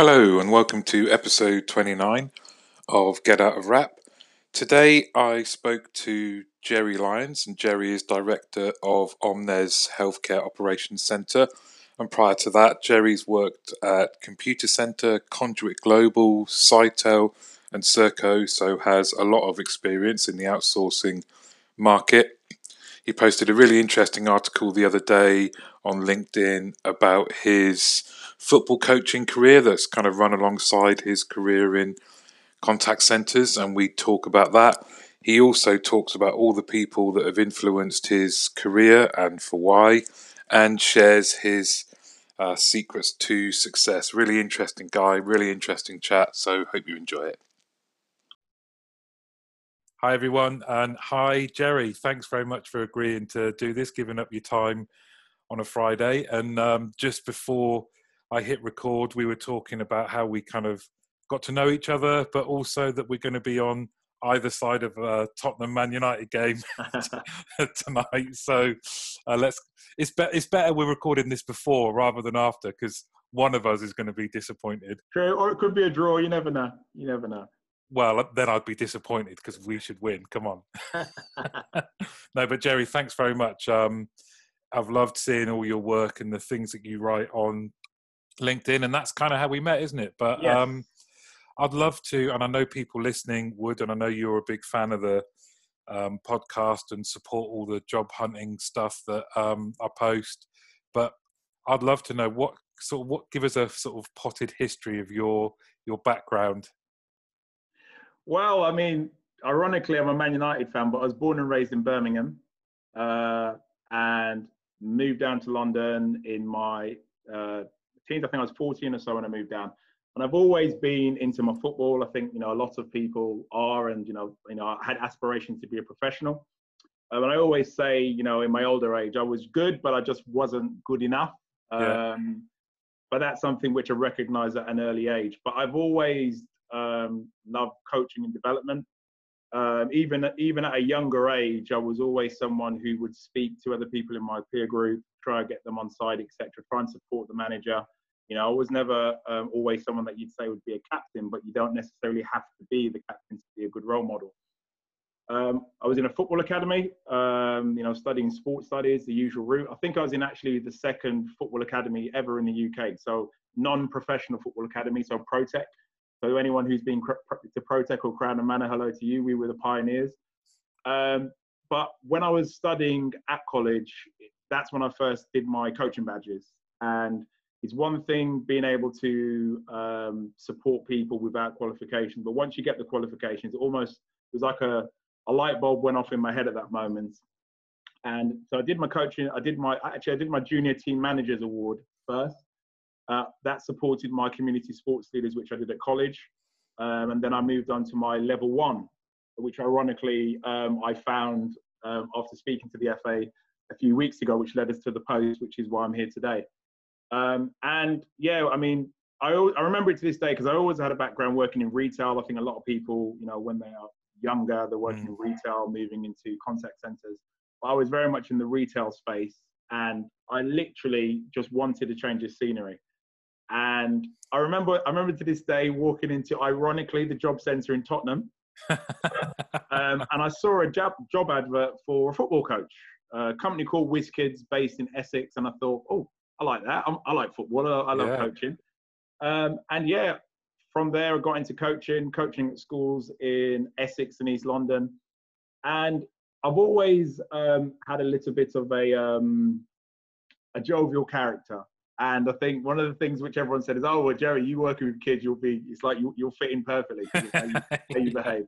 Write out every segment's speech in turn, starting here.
Hello and welcome to episode 29 of Get Out of Rap. Today I spoke to Jerry Lyons, and Jerry is Director of Omnes Healthcare Operations Center, and prior to that Jerry's worked at Computer Center, Conduit Global, Sitel and Serco, so has a lot of experience in the outsourcing market. He posted a really interesting article the other day on LinkedIn about his football coaching career that's kind of run alongside his career in contact centres, and we talk about that. He also talks about all the people that have influenced his career and for why, and shares his secrets to success. Really interesting guy, really interesting chat, so hope you enjoy it. Hi everyone, and hi Jerry. Thanks very much for agreeing to do this, giving up your time on a Friday. And just before I hit record, we were talking about how we kind of got to know each other, but also that we're going to be on either side of Tottenham Man United game tonight. So it's better we're recording this before rather than after, because one of us is going to be disappointed. True, or it could be a draw. You never know. You never know. Well, then I'd be disappointed because we should win. Come on. No, but Jerry, thanks very much. I've loved seeing all your work and the things that you write on LinkedIn, and that's kind of how we met, isn't it? But yes. I'd love to, and I know people listening would, and I know you're a big fan of the podcast and support all the job hunting stuff that I post, but I'd love to know give us a sort of potted history of your background. Well, I mean, ironically, I'm a Man United fan, but I was born and raised in Birmingham and moved down to London in my teens. I think I was 14 or so when I moved down. And I've always been into my football. I think, you know, a lot of people are, and, you know, I had aspirations to be a professional. And I always say, you know, in my older age, I was good, but I just wasn't good enough. Yeah. But that's something which I recognise at an early age. But I've always loved coaching and development. Even at a younger age, I was always someone who would speak to other people in my peer group, try and get them on side, etc. Try and support the manager. You know, I was never always someone that you'd say would be a captain, but you don't necessarily have to be the captain to be a good role model. I was in a football academy, you know, studying sports studies, the usual route. I think I was in actually the second football academy ever in the UK, so non-professional football academy, so ProTech. So anyone who's been to ProTech or Crown and Manor, hello to you. We were the pioneers. But when I was studying at college, that's when I first did my coaching badges. And it's one thing being able to support people without qualification, but once you get the qualifications, it was like a light bulb went off in my head at that moment. And so I did my coaching. I did my junior team managers award first. That supported my community sports leaders, which I did at college. And then I moved on to my level one, which ironically I found after speaking to the FA a few weeks ago, which led us to the post, which is why I'm here today. And yeah, I mean, I remember it to this day because I always had a background working in retail. I think a lot of people, you know, when they are younger, they're working in retail, moving into contact centers. But I was very much in the retail space, and I literally just wanted to change the scenery. And I remember to this day walking into, ironically, the job centre in Tottenham, and I saw a job advert for a football coach, a company called WizKids based in Essex, and I thought, oh, I like that. I like football. I love coaching. And yeah, from there I got into coaching at schools in Essex and East London, and I've always had a little bit of a jovial character. And I think one of the things which everyone said is, oh, well, Jerry, you working with kids, you'll fit in perfectly how you behave.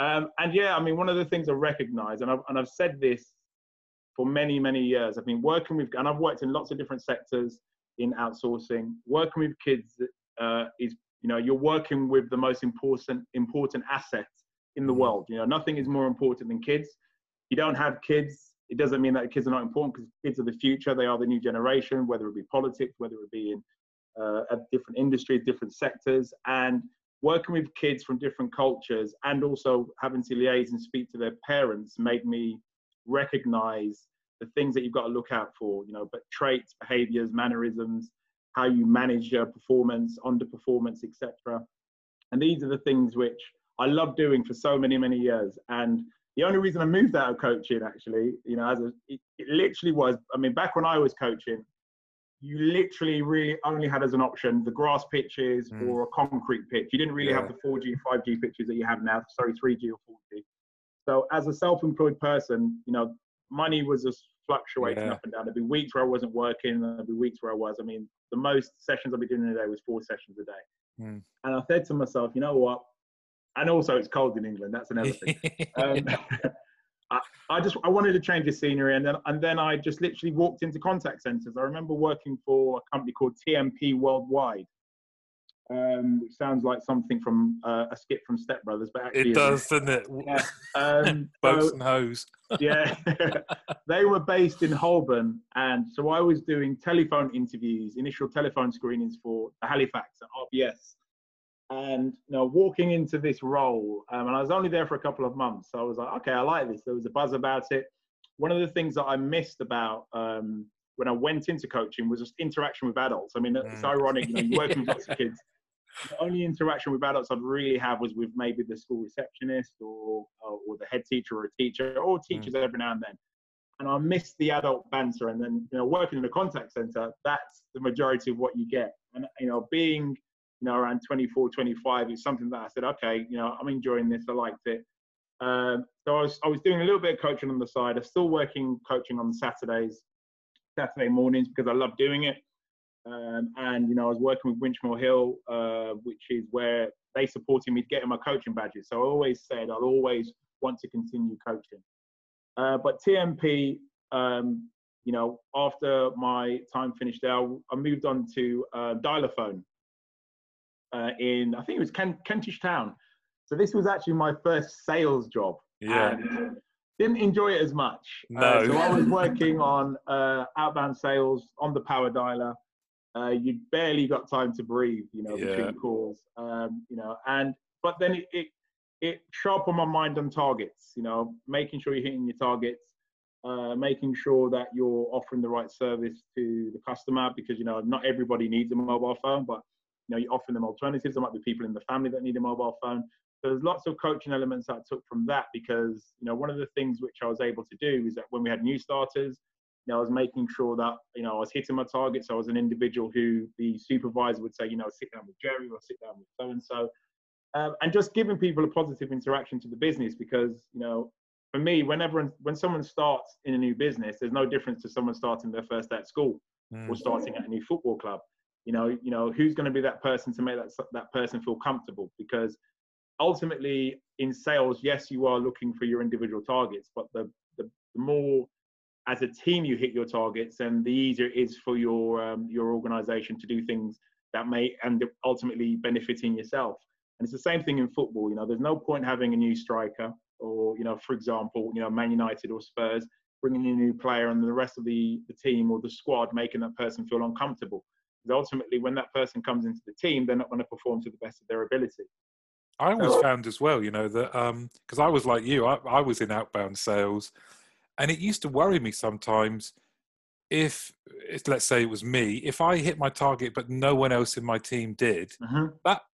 And yeah, I mean, one of the things I recognize, and I've said this for many, many years, I've been working with, and I've worked in lots of different sectors in outsourcing, working with kids is, you know, you're working with the most important asset in the world. You know, nothing is more important than kids. You don't have kids, it doesn't mean that kids are not important, because kids are the future. They are the new generation, whether it be politics, whether it be in different industries, different sectors, and working with kids from different cultures, and also having to liaise and speak to their parents made me recognize the things that you've got to look out for, you know, but traits, behaviors, mannerisms, how you manage your performance, underperformance, etc. And these are the things which I love doing for so many years. And the only reason I moved out of coaching, actually, you know, it literally was, I mean, back when I was coaching, you literally really only had as an option the grass pitches or a concrete pitch. You didn't really have the 4G, 5G pitches that you have now, sorry, 3G or 4G. So as a self-employed person, you know, money was just fluctuating up and down. There'd be weeks where I wasn't working, there'd be weeks where I was. I mean, the most sessions I'd be doing in a day was 4 sessions a day. And I said to myself, you know what? And also it's cold in England, that's another thing. I wanted to change the scenery, and then I just literally walked into contact centers. I remember working for a company called TMP Worldwide, which sounds like something from a skit from Step Brothers, but actually it does, doesn't it? Yeah. Boats and hose. Yeah, they were based in Holborn, and so I was doing telephone interviews, initial telephone screenings for Halifax at RBS. And you know, walking into this role, and I was only there for a couple of months, so I was like, okay, I like this. There was a buzz about it. One of the things that I missed about when I went into coaching was just interaction with adults. I mean, it's ironic, you know, you work with lots of kids. The only interaction with adults I'd really have was with maybe the school receptionist or the head teacher or a teacher, or teachers every now and then. And I missed the adult banter. And then, you know, working in a contact center, that's the majority of what you get. And, you know, being, you know, around 24, 25 is something that I said, okay, you know, I'm enjoying this. I liked it. So I was doing a little bit of coaching on the side. I was still working coaching on Saturday mornings because I love doing it. And, you know, I was working with Winchmore Hill, which is where they supported me getting my coaching badges. So I always said I'd always want to continue coaching. But TMP, you know, after my time finished there, I moved on to Dial-a-Phone. In, I think it was Kentish Town. So this was actually my first sales job. Yeah. And didn't enjoy it as much. No. So I was working on outbound sales on the power dialer. You barely got time to breathe, you know, between calls. You know, but then it sharpened my mind on targets, you know, making sure you're hitting your targets, making sure that you're offering the right service to the customer, because, you know, not everybody needs a mobile phone, but you know, you offer them alternatives. There might be people in the family that need a mobile phone. So there's lots of coaching elements that I took from that, because, you know, one of the things which I was able to do is that when we had new starters, you know, I was making sure that, you know, I was hitting my targets. I was an individual who the supervisor would say, you know, sit down with Jerry or sit down with so-and-so. And just giving people a positive interaction to the business, because, you know, for me, when someone starts in a new business, there's no difference to someone starting their first day at school or starting at a new football club. You know, who's going to be that person to make that person feel comfortable? Because ultimately in sales, yes, you are looking for your individual targets, but the more as a team you hit your targets, and the easier it is for your organization to do things that may end up ultimately benefiting yourself. And it's the same thing in football. You know, there's no point having a new striker or, you know, for example, you know, Man United or Spurs bringing in a new player and the rest of the team or the squad making that person feel uncomfortable. Because ultimately, when that person comes into the team, they're not going to perform to the best of their ability. I always found as well, you know, that because I was like you, I was in outbound sales, and it used to worry me sometimes if let's say it was me, if I hit my target but no one else in my team did,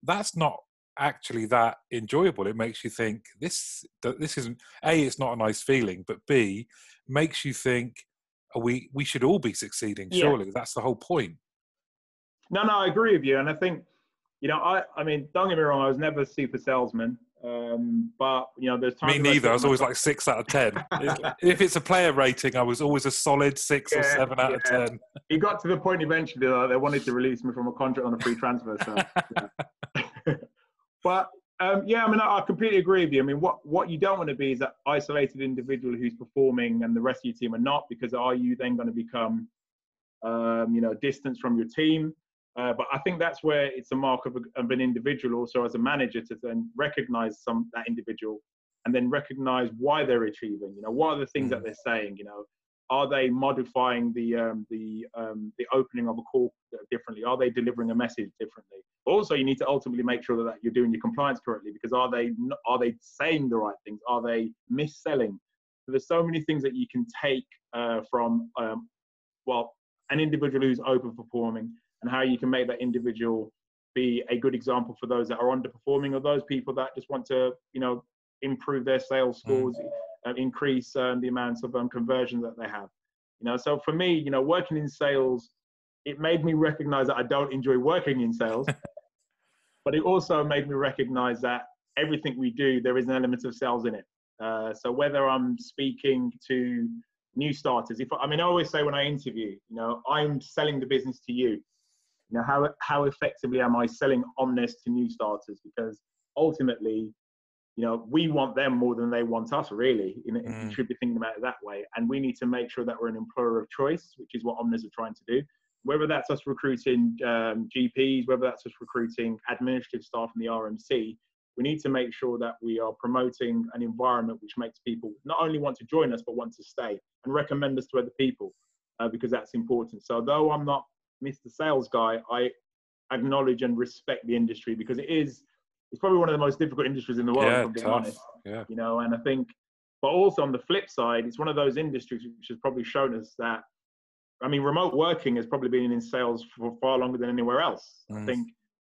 that's not actually that enjoyable. It makes you think this isn't, A, it's not a nice feeling, but B, makes you think we should all be succeeding, surely. That's the whole point. No, I agree with you. And I think, you know, I mean, don't get me wrong, I was never a super salesman. But, you know, there's times... Me neither. I was always like 6 out of 10. If it's a player rating, I was always a solid 6 or 7 out of 10. It got to the point eventually that they wanted to release me from a contract on a free transfer. So, but, yeah, I mean, I completely agree with you. I mean, what you don't want to be is that isolated individual who's performing and the rest of your team are not, because are you then going to become, you know, distant from your team? But I think that's where it's a mark of an individual also as a manager to then recognize that individual and then recognize why they're achieving. You know, what are the things that they're saying? You know, are they modifying the opening of a call differently? Are they delivering a message differently? Also, you need to ultimately make sure that you're doing your compliance correctly, because are they saying the right things? Are they mis-selling? So there's so many things that you can take from, well, an individual who's overperforming and how you can make that individual be a good example for those that are underperforming or those people that just want to, you know, improve their sales scores, increase the amounts of conversion that they have. You know, so for me, you know, working in sales, it made me recognize that I don't enjoy working in sales, but it also made me recognize that everything we do, there is an element of sales in it. So whether I'm speaking to new starters, I always say when I interview, you know, I'm selling the business to you. You know, how effectively am I selling Omnes to new starters? Because ultimately, you know, we want them more than they want us, really, in contributing about it that way. And we need to make sure that we're an employer of choice, which is what Omnes are trying to do. Whether that's us recruiting GPs, whether that's us recruiting administrative staff in the RMC, we need to make sure that we are promoting an environment which makes people not only want to join us, but want to stay and recommend us to other people, because that's important. So though I'm not Mr. Sales Guy, I acknowledge and respect the industry, because it's probably one of the most difficult industries in the world, if I'm being honest. Yeah. You know, and I think, but also on the flip side, it's one of those industries which has probably shown us that, I mean, remote working has probably been in sales for far longer than anywhere else. I think,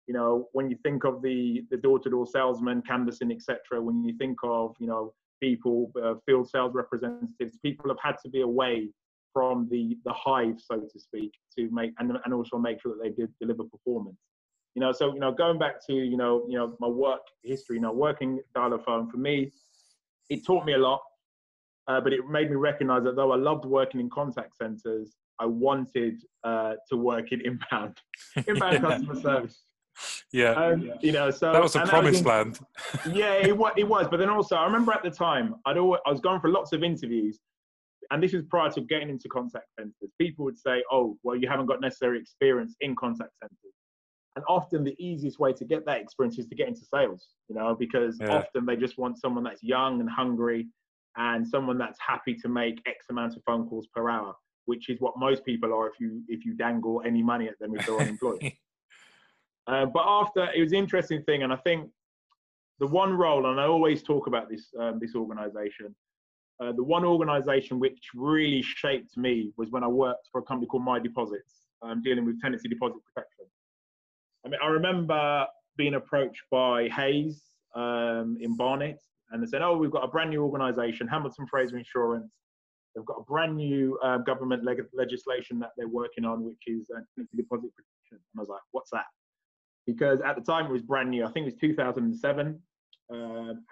you know, when you think of the door-to-door salesman, canvassing, etc., when you think of, you know, people, field sales representatives, people have had to be away from the hive, so to speak, to make and also make sure that they did deliver performance. You know, so, you know, going back to, you know, my work history, you know, working Dial-a-Phone, for me, it taught me a lot, but it made me recognize that though I loved working in contact centers, I wanted to work in inbound customer service. Yeah. You know, so that was a promised land. Yeah, it was. But then also, I remember at the time, I was going for lots of interviews, and this was prior to getting into contact centers. People would say, "Oh, well, you haven't got necessary experience in contact centers." And often the easiest way to get that experience is to get into sales, you know, because often they just want someone that's young and hungry and someone that's happy to make X amount of phone calls per hour, which is what most people are if you dangle any money at them if they're unemployed. But after, it was an interesting thing, and I think the one role, and I always talk about this organisation, the one organisation which really shaped me was when I worked for a company called My Deposits, dealing with tenancy deposit protection. I mean, I remember being approached by Hayes in Barnet, and they said, "Oh, we've got a brand new organisation, Hamilton Fraser Insurance. They've got a brand new government legislation that they're working on, which is tenancy deposit protection." And I was like, "What's that?" Because at the time it was brand new. I think it was 2007. And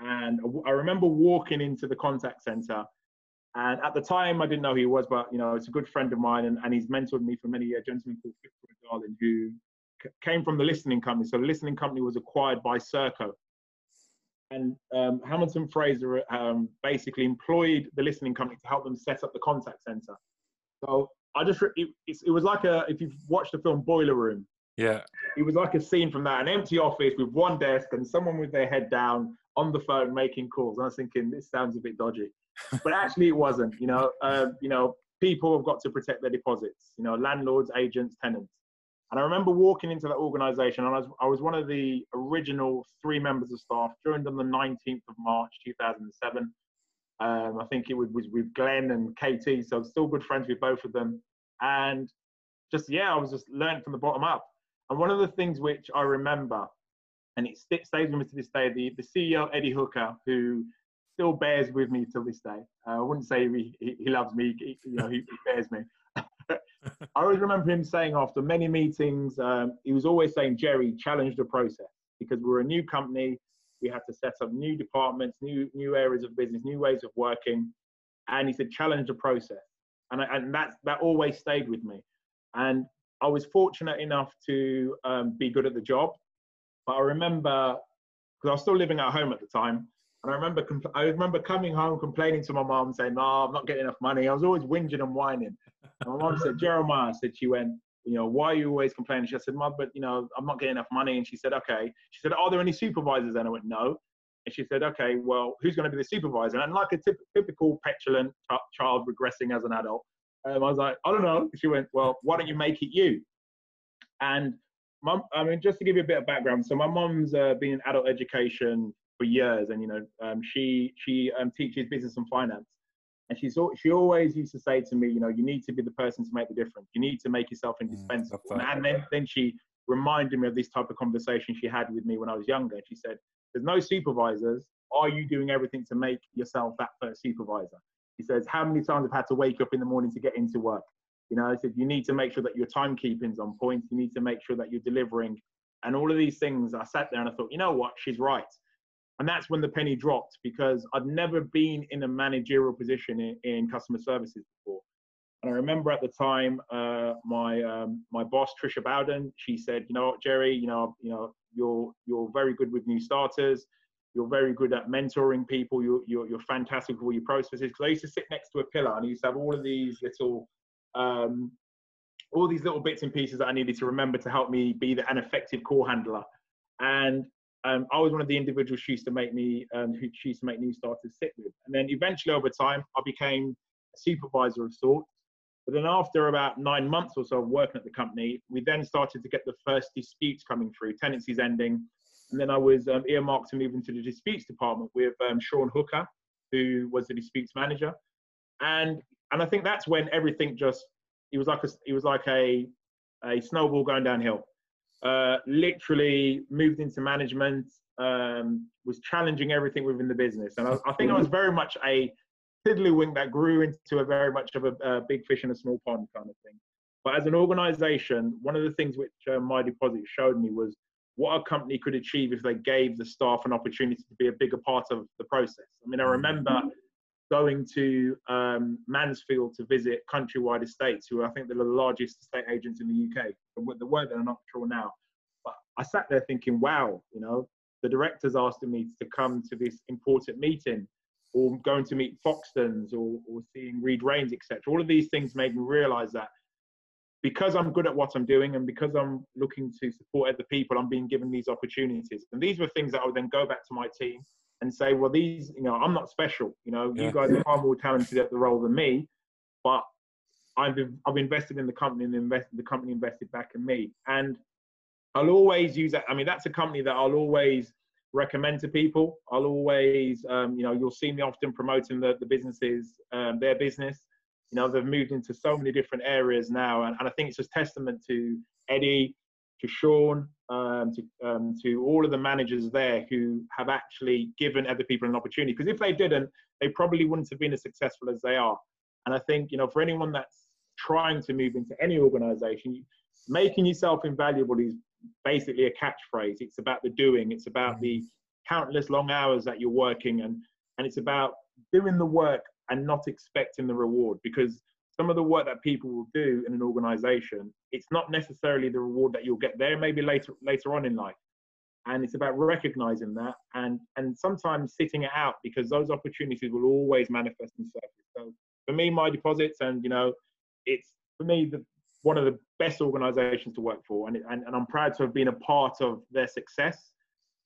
I remember walking into the contact center. And at the time, I didn't know who he was, but, you know, it's a good friend of mine. And he's mentored me for many years, a gentleman called Chris de Souza, who came from the listening company. So the listening company was acquired by Serco. And Hamilton Fraser basically employed the listening company to help them set up the contact center. So I just, it was like if you've watched the film Boiler Room. Yeah. It was like a scene from that, an empty office with one desk and someone with their head down on the phone making calls. And I was thinking, this sounds a bit dodgy. But actually it wasn't, you know. You know, people have got to protect their deposits, you know, landlords, agents, tenants. And I remember walking into that organization, and I was one of the original 3 members of staff, joined on the 19th of March, 2007. I think it was with Glenn and KT, so I'm still good friends with both of them. And just, yeah, I was just learning from the bottom up. And one of the things which I remember, and it stays with me to this day, the CEO, Eddie Hooker, who still bears with me till this day. I wouldn't say he loves me, you know, he bears me. I always remember him saying after many meetings, he was always saying, "Jerry, challenge the process," because we're a new company. We had to set up new departments, new areas of business, new ways of working. And he said, "Challenge the process." And that always stayed with me. And I was fortunate enough to be good at the job, but I remember, because I was still living at home at the time, and I remember coming home complaining to my mom, saying, "No, I'm not getting enough money." I was always whinging and whining. And my mom said, "Jeremiah," she went, "you know, why are you always complaining?" She said, "Mum, but you know, I'm not getting enough money." And she said, "Okay." She said, "Are there any supervisors then?" I went, "No." And she said, "Okay, well, who's going to be the supervisor?" And like a typical petulant child regressing as an adult, I was like, "I don't know." She went, "Well, why don't you make it you?" And mum, I mean, just to give you a bit of background, so my mum's been in adult education for years, and you know, she teaches business and finance. And she always used to say to me, you know, you need to be the person to make the difference. You need to make yourself indispensable. And then she reminded me of this type of conversation she had with me when I was younger. She said, there's no supervisors. Are you doing everything to make yourself that first supervisor? She says, how many times I've had to wake up in the morning to get into work? You know, I said, you need to make sure that your timekeeping's on point. You need to make sure that you're delivering. And all of these things, I sat there and I thought, you know what? She's right. And that's when the penny dropped, because I'd never been in a managerial position in customer services before. And I remember at the time, my boss, Trisha Bowden, she said, you know what, Jerry, you're very good with new starters. You're very good at mentoring people. You're fantastic with all your processes. Because I used to sit next to a pillar and I used to have all these little bits and pieces that I needed to remember to help me be an effective call handler. And I was one of the individuals she used to make new starters sit with. And then eventually over time, I became a supervisor of sorts. But then after about 9 months or so of working at the company, we then started to get the first disputes coming through, tenancies ending. And then I was earmarked to move into the disputes department with Sean Hooker, who was the disputes manager. And I think that's when everything just, it was like a snowball going downhill. Literally moved into management, was challenging everything within the business. And I think I was very much a tiddlywink that grew into a very much of a big fish in a small pond kind of thing. But as an organization, one of the things which My Deposits showed me was what a company could achieve if they gave the staff an opportunity to be a bigger part of the process. I mean, I remember going to Mansfield to visit Countrywide Estates, who I think they're the largest estate agents in the UK. The word they're not sure now. But I sat there thinking, wow, you know, the directors asked me to come to this important meeting, or going to meet Foxton's, or seeing Reed Raines, etc. All of these things made me realise that because I'm good at what I'm doing and because I'm looking to support other people, I'm being given these opportunities. And these were things that I would then go back to my team and say, well, these, you know, I'm not special. You know, you guys are far more talented at the role than me, but I've invested in the company, and the company invested back in me. And I'll always use that. I mean, that's a company that I'll always recommend to people. I'll always, you know, you'll see me often promoting the businesses, their business. You know, they've moved into so many different areas now. And I think it's just testament to Eddie, to Sean, to all of the managers there who have actually given other people an opportunity. Because if they didn't, they probably wouldn't have been as successful as they are. And I think, you know, for anyone that's trying to move into any organization, making yourself invaluable is basically a catchphrase. It's about the doing. It's about the countless long hours that you're working. And it's about doing the work and not expecting the reward. Because some of the work that people will do in an organization, it's not necessarily the reward that you'll get there, maybe later on in life. And it's about recognizing that and sometimes sitting it out, because those opportunities will always manifest themselves. So for me, My Deposits, and you know, it's for me one of the best organizations to work for, and I'm proud to have been a part of their success,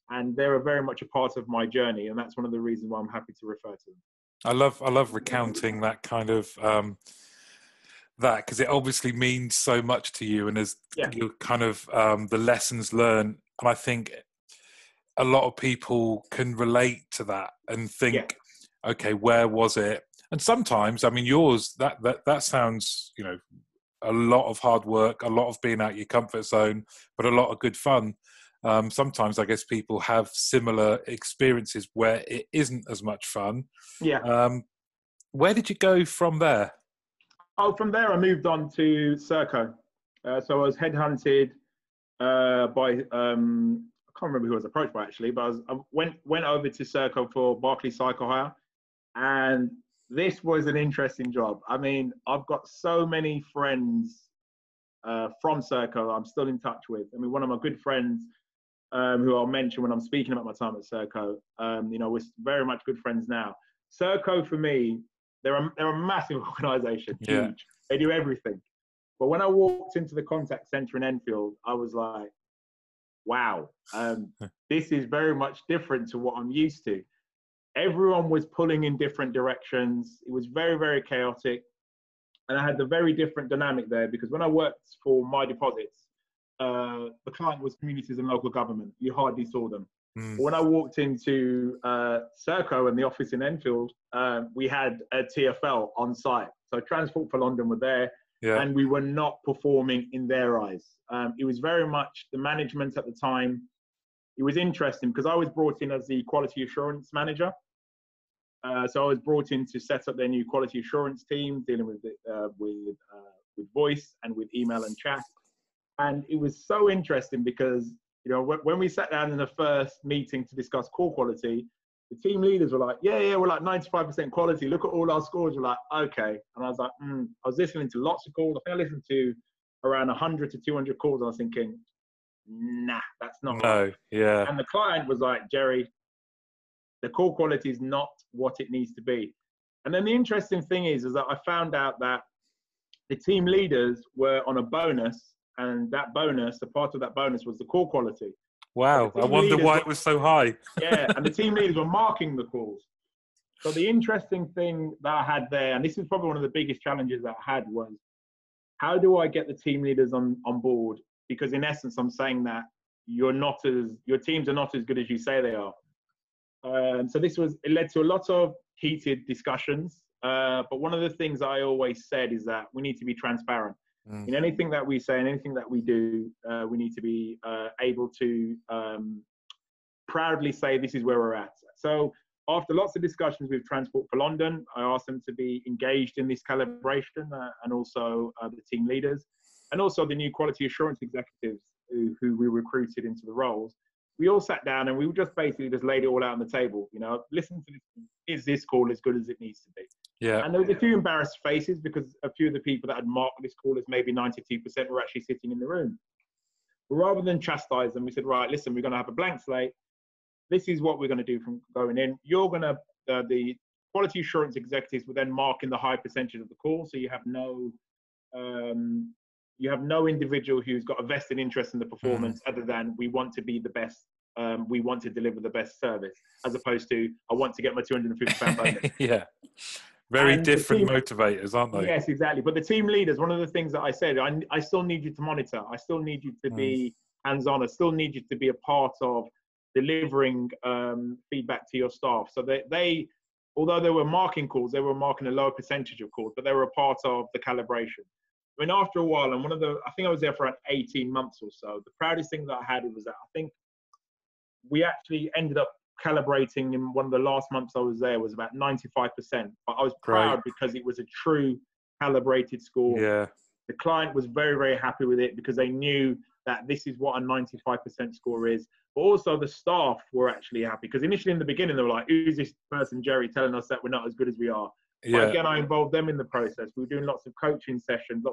and they're very much a part of my journey, and that's one of the reasons why I'm happy to refer to them. I love recounting that kind of that, because it obviously means so much to you, and as you're kind of the lessons learned. And I think a lot of people can relate to that and think, okay, where was it? And sometimes, I mean, yours, that sounds, you know, a lot of hard work, a lot of being out your comfort zone, but a lot of good fun. Sometimes I guess people have similar experiences where it isn't as much fun. Where did you go from there? Oh, from there I moved on to Serco. So I was headhunted by, I can't remember who I was approached by actually, but I went over to Serco for Barclays Cycle Hire. And this was an interesting job. I mean, I've got so many friends from Serco I'm still in touch with. I mean, one of my good friends, who I'll mention when I'm speaking about my time at Serco, you know, we're very much good friends now. Serco, for me, they're a massive organisation, huge. Yeah. They do everything. But when I walked into the contact centre in Enfield, I was like, wow, this is very much different to what I'm used to. Everyone was pulling in different directions. It was very, very chaotic. And I had the very different dynamic there, because when I worked for My Deposits, the client was communities and local government. You hardly saw them. When I walked into Serco and the office in Enfield, we had a TfL on site. So Transport for London were there, and we were not performing in their eyes. It was very much the management at the time. It was interesting because I was brought in as the quality assurance manager. So I was brought in to set up their new quality assurance team, dealing with voice and with email and chat. And it was so interesting because, you know, when we sat down in the first meeting to discuss core quality, the team leaders were like, yeah, we're like 95% quality. Look at all our scores. We're like, okay. And I was like, I was listening to lots of calls. I think I listened to around 100 to 200 calls. And I was thinking, nah, that's not right. Yeah. And the client was like, Jerry, the core quality is not what it needs to be. And then the interesting thing is that I found out that the team leaders were on a bonus. And that bonus, a part of that bonus was the call quality. Wow, I wonder why it was so high. Yeah, and the team leaders were marking the calls. So the interesting thing that I had there, and this is probably one of the biggest challenges that I had, was how do I get the team leaders on board? Because in essence, I'm saying that your teams are not as good as you say they are. So it led to a lot of heated discussions. But one of the things I always said is that we need to be transparent. In anything that we say and anything that we do, we need to be able to proudly say this is where we're at. So after lots of discussions with Transport for London, I asked them to be engaged in this calibration and also the team leaders and also the new quality assurance executives who we recruited into the roles. We all sat down and we just basically laid it all out on the table. You know, listen to this. Is this call as good as it needs to be? Yeah. And there was a few embarrassed faces because a few of the people that had marked this call as maybe 92% were actually sitting in the room. But rather than chastise them, we said, right, listen, we're going to have a blank slate. This is what we're going to do from going in. You're going to, the quality assurance executives will then mark in the high percentage of the call. So you have no individual who's got a vested interest in the performance other than we want to be the best. We want to deliver the best service as opposed to I want to get my £250 bonus. Yeah. Very different motivators, aren't they? Yes, exactly. But the team leaders, one of the things that I said, I still need you to monitor. I still need you to be hands-on. I still need you to be a part of delivering feedback to your staff. So they although they were marking calls, they were marking a lower percentage of calls, but they were a part of the calibration. I mean, after a while, and I think I was there for around 18 months or so, the proudest thing that I had was that I think we actually ended up calibrating in one of the last months I was there was about 95%. But I was proud because it was a true calibrated score. Yeah. The client was very, very happy with it because they knew that this is what a 95% score is. But also the staff were actually happy because initially in the beginning, they were like, who's this person, Jerry, telling us that we're not as good as we are? Yeah. But again, I involved them in the process. We were doing lots of coaching sessions,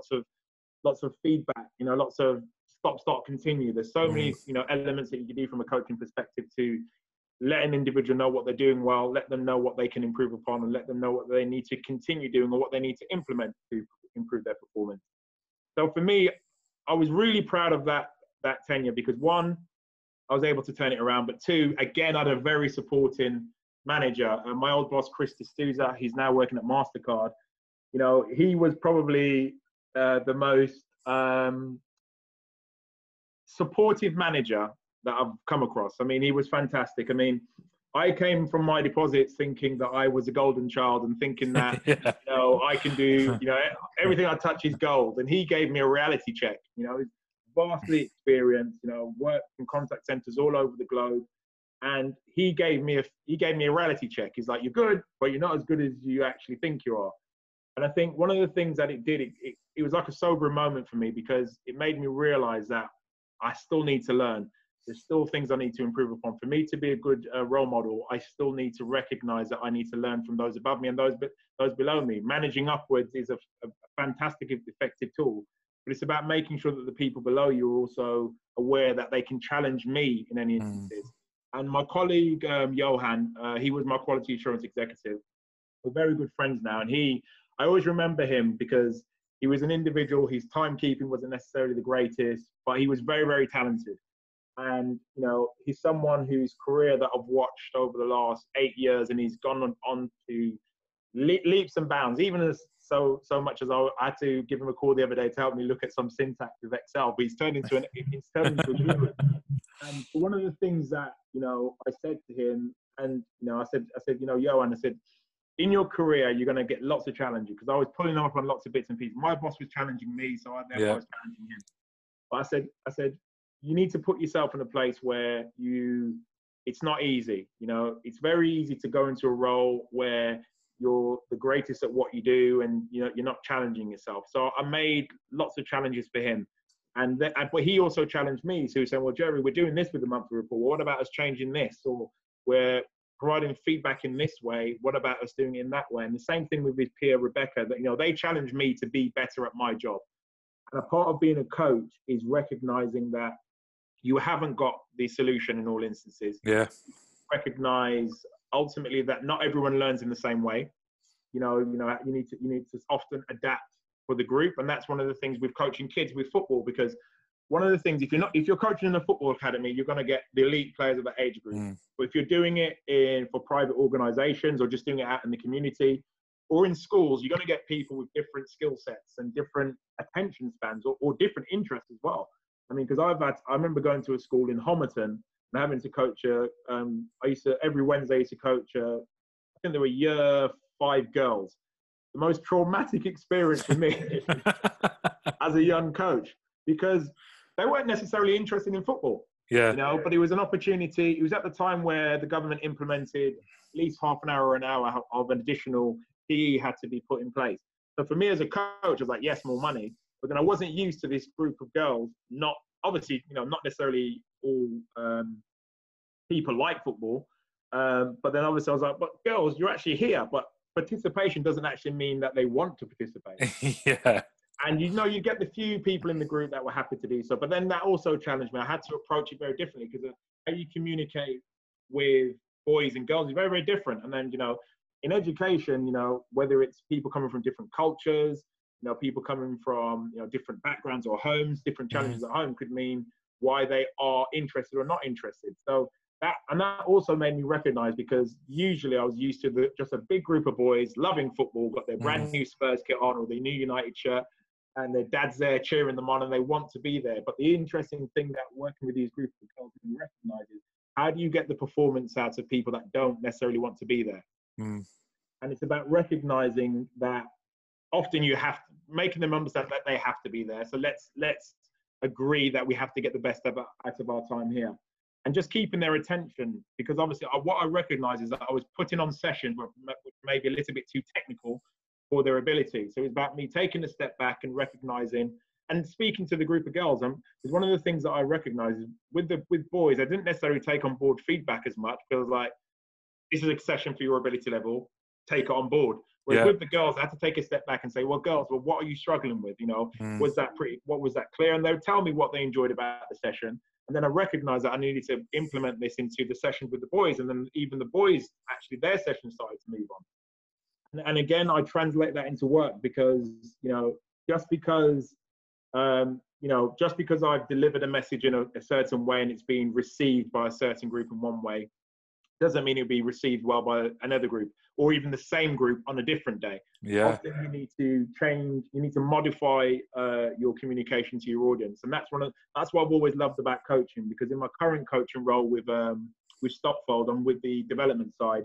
lots of feedback, you know, lots of stop, start, continue. There's so many, you know, elements that you can do from a coaching perspective to let an individual know what they're doing well, let them know what they can improve upon, and let them know what they need to continue doing or what they need to implement to improve their performance. So for me, I was really proud of that tenure because one, I was able to turn it around, but two, again, I had a very supporting manager. My old boss, Chris de Souza, he's now working at Mastercard. You know, he was probably the most supportive manager that I've come across. I mean, he was fantastic. I mean, I came from My Deposits thinking that I was a golden child and thinking that, you know, I can do, you know, everything I touch is gold. And he gave me a reality check. You know, he's vastly experienced, you know, worked in contact centers all over the globe. And he gave me a reality check. He's like, you're good, but you're not as good as you actually think you are. And I think one of the things that it did, it was like a sobering moment for me because it made me realize that I still need to learn. There's still things I need to improve upon. For me to be a good role model, I still need to recognize that I need to learn from those above me and those below me. Managing upwards is a fantastic, effective tool. But it's about making sure that the people below you are also aware that they can challenge me in any instances. And my colleague, Johan, he was my quality assurance executive. We're very good friends now. And I always remember him because he was an individual. His timekeeping wasn't necessarily the greatest, but he was very, very talented. And, you know, he's someone whose career that I've watched over the last 8 years, and he's gone on to leaps and bounds, even as so much as I had to give him a call the other day to help me look at some syntax with Excel, but he's turned into a guru. One of the things that, you know, I said to him, and, you know, I said, you know, Johan, I said, in your career, you're going to get lots of challenges, because I was pulling up on lots of bits and pieces. My boss was challenging me, so I therefore was challenging him. But I said, you need to put yourself in a place where it's not easy. You know, it's very easy to go into a role where you're the greatest at what you do, and you know, you're not challenging yourself. So I made lots of challenges for him. And but he also challenged me. So he said, well, Jerry, we're doing this with the monthly report. What about us changing this? Or we're providing feedback in this way. What about us doing it in that way? And the same thing with his peer, Rebecca, that, you know, they challenged me to be better at my job. And a part of being a coach is recognizing that you haven't got the solution in all instances. Yeah. Recognize ultimately that not everyone learns in the same way. You know, you need to often adapt for the group, and that's one of the things with coaching kids with football. Because one of the things, if you're coaching in a football academy, you're going to get the elite players of that age group. But if you're doing it for private organizations, or just doing it out in the community, or in schools, you're going to get people with different skill sets and different attention spans, or different interests as well. I mean, because I remember going to a school in Homerton and having to coach every Wednesday I used to coach, I think there were year 5 girls. The most traumatic experience for me as a young coach, because they weren't necessarily interested in football. Yeah. You know, but it was an opportunity. It was at the time where the government implemented at least half an hour or an hour of an additional PE had to be put in place. So for me as a coach, I was like, yes, more money. But then I wasn't used to this group of girls, not obviously, you know, not necessarily all people like football. But then obviously I was like, but girls, you're actually here. But participation doesn't actually mean that they want to participate. Yeah. And, you know, you get the few people in the group that were happy to do so. But then that also challenged me. I had to approach it very differently, because how you communicate with boys and girls is very, very different. And then, you know, in education, you know, whether it's people coming from different cultures, you know, people coming from, you know, different backgrounds or homes, different challenges at home could mean why they are interested or not interested. So that also made me recognize, because usually I was used to just a big group of boys loving football, got their brand new Spurs kit on or their new United shirt, and their dad's there cheering them on and they want to be there. But the interesting thing that working with these groups of girls can recognize is, how do you get the performance out of people that don't necessarily want to be there? And it's about recognizing that often you have to, making them understand that they have to be there. So let's agree that we have to get the best out of our time here, and just keeping their attention. Because obviously what I recognize is that I was putting on sessions which may be a little bit too technical for their ability. So it's about me taking a step back and recognizing and speaking to the group of girls. Because one of the things that I recognize is with boys, I didn't necessarily take on board feedback as much, because like, this is a session for your ability level, take it on board. Whereas with the girls, I had to take a step back and say, well, girls, well, what are you struggling with? You know, what was that clear? And they would tell me what they enjoyed about the session. And then I recognized that I needed to implement this into the session with the boys. And then even the boys, actually, their session started to move on. And again, I translate that into work, because, you know, just because I've delivered a message in a certain way and it's been received by a certain group in one way, doesn't mean it'll be received well by another group, or even the same group on a different day. Yeah. Often you need to change, you need to modify your communication to your audience. And that's what I've always loved about coaching, because in my current coaching role with Stotfold, I'm with the development side.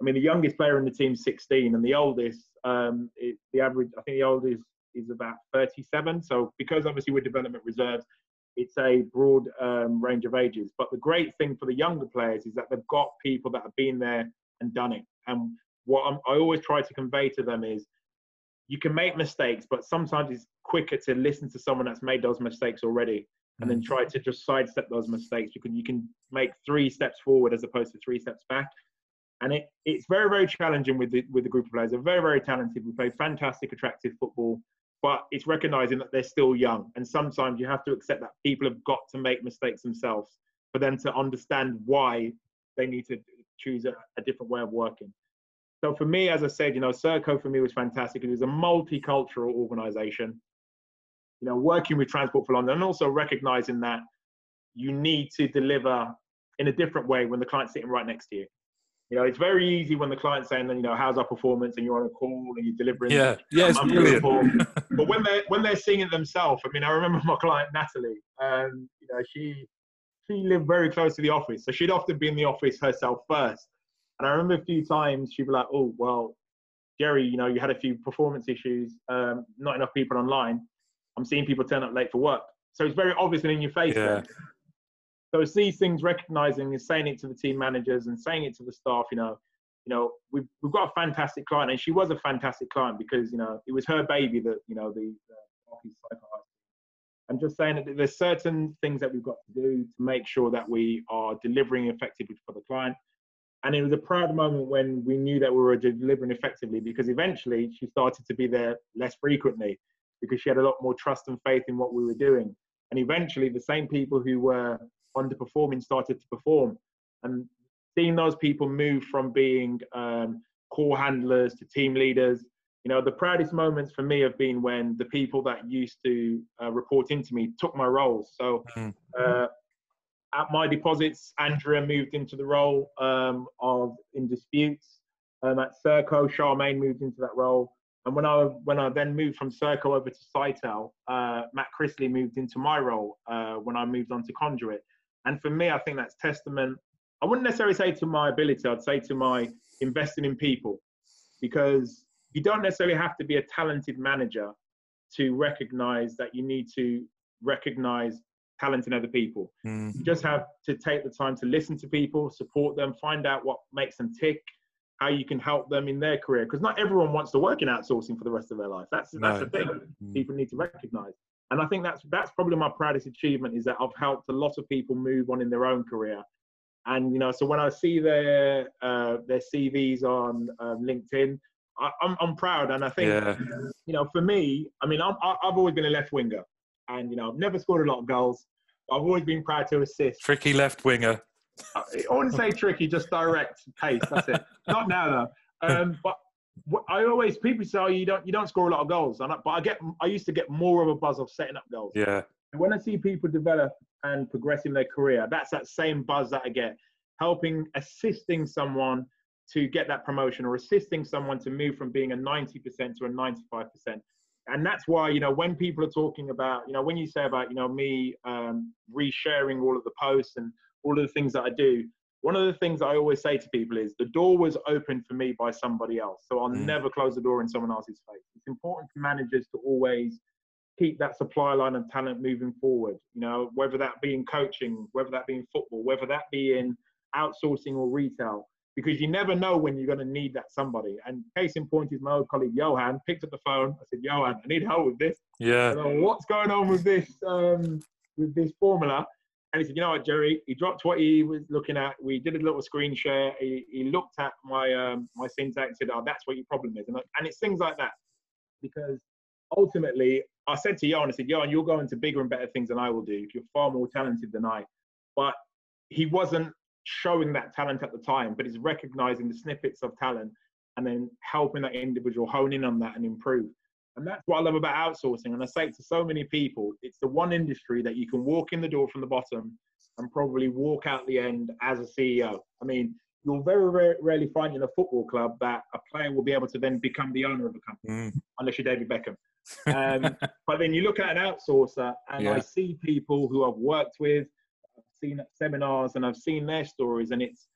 I mean, the youngest player in the team is 16, and the oldest, I think the oldest is about 37. So because obviously we're development reserves, it's a broad range of ages. But the great thing for the younger players is that they've got people that have been there and done it. And what I always try to convey to them is, you can make mistakes, but sometimes it's quicker to listen to someone that's made those mistakes already and then try to just sidestep those mistakes, because you can make 3 steps forward as opposed to 3 steps back. And it's very, very challenging with the group of players. They're very, very talented. We play fantastic, attractive football. But it's recognizing that they're still young. And sometimes you have to accept that people have got to make mistakes themselves for them to understand why they need to choose a different way of working. So for me, as I said, you know, Serco for me was fantastic. It was a multicultural organization, you know, working with Transport for London, and also recognizing that you need to deliver in a different way when the client's sitting right next to you. You know, it's very easy when the client's saying, you know, how's our performance, and you're on a call and you're delivering. Yeah, it's brilliant. But when they're seeing it themselves, I mean, I remember my client, Natalie, you know, she she lived very close to the office, so she'd often be in the office herself first. And I remember a few times she'd be like, oh, well, Jerry, you know, you had a few performance issues, not enough people online. I'm seeing people turn up late for work. So it's very obvious and in your face. Yeah. So it's these things, recognizing and saying it to the team managers and saying it to the staff, you know, we've got a fantastic client, and she was a fantastic client because, you know, it was her baby that, you know, the Barclays Cycle Hire. I'm just saying that there's certain things that we've got to do to make sure that we are delivering effectively for the client. And it was a proud moment when we knew that we were delivering effectively, because eventually she started to be there less frequently because she had a lot more trust and faith in what we were doing. And eventually the same people who were underperforming started to perform. And seeing those people move from being core handlers to team leaders, you know, the proudest moments for me have been when the people that used to report into me took my roles. So at My Deposits, Andrea moved into the role of in disputes. At Serco, Charmaine moved into that role. And when I then moved from Serco over to Sitel, Matt Chrisley moved into my role when I moved on to Conduit. And for me, I think that's testament. I wouldn't necessarily say to my ability, I'd say to my investing in people, because you don't necessarily have to be a talented manager to recognize that you need to recognize talent in other people. You just have to take the time to listen to people, support them, find out what makes them tick, how you can help them in their career, because not everyone wants to work in outsourcing for the rest of their life. That's the thing people need to recognize. And I think that's probably my proudest achievement, is that I've helped a lot of people move on in their own career. And you know, so when I see their CVs on LinkedIn, I'm proud. And I think you know, for me, I mean, I've always been a left winger. And, you know, I've never scored a lot of goals. I've always been proud to assist. Tricky left winger. I wouldn't say tricky, just direct pace. That's it. Not now, though. But I always, people say, oh, you don't score a lot of goals. And I used to get more of a buzz of setting up goals. Yeah. And when I see people develop and progress in their career, that's that same buzz that I get. Helping, assisting someone to get that promotion, or assisting someone to move from being a 90% to a 95%. And that's why, you know, when people are talking about, you know, when you say about, you know, me resharing all of the posts and all of the things that I do, one of the things I always say to people is the door was opened for me by somebody else. So I'll never close the door in someone else's face. It's important for managers to always keep that supply line of talent moving forward, you know, whether that be in coaching, whether that be in football, whether that be in outsourcing or retail, because you never know when you're going to need that somebody. And case in point is my old colleague, Johan, picked up the phone. I said, Johan, I need help with this. Yeah. And I said, what's going on with this formula? And he said, you know what, Jerry, he dropped what he was looking at. We did a little screen share. He looked at my my syntax and said, oh, that's what your problem is. And it's things like that. Because ultimately, I said to Johan, I said, Johan, you're going to bigger and better things than I will do. You're far more talented than I. But he wasn't showing that talent at the time, but it's recognizing the snippets of talent and then helping that individual hone in on that and improve. And that's what I love about outsourcing. And I say to so many people, it's the one industry that you can walk in the door from the bottom and probably walk out the end as a CEO. I mean, you'll very rarely find in a football club that a player will be able to then become the owner of a company, unless you're David Beckham. But then you look at an outsourcer, and I see people who I've worked with, seen at seminars, and I've seen their stories, and it's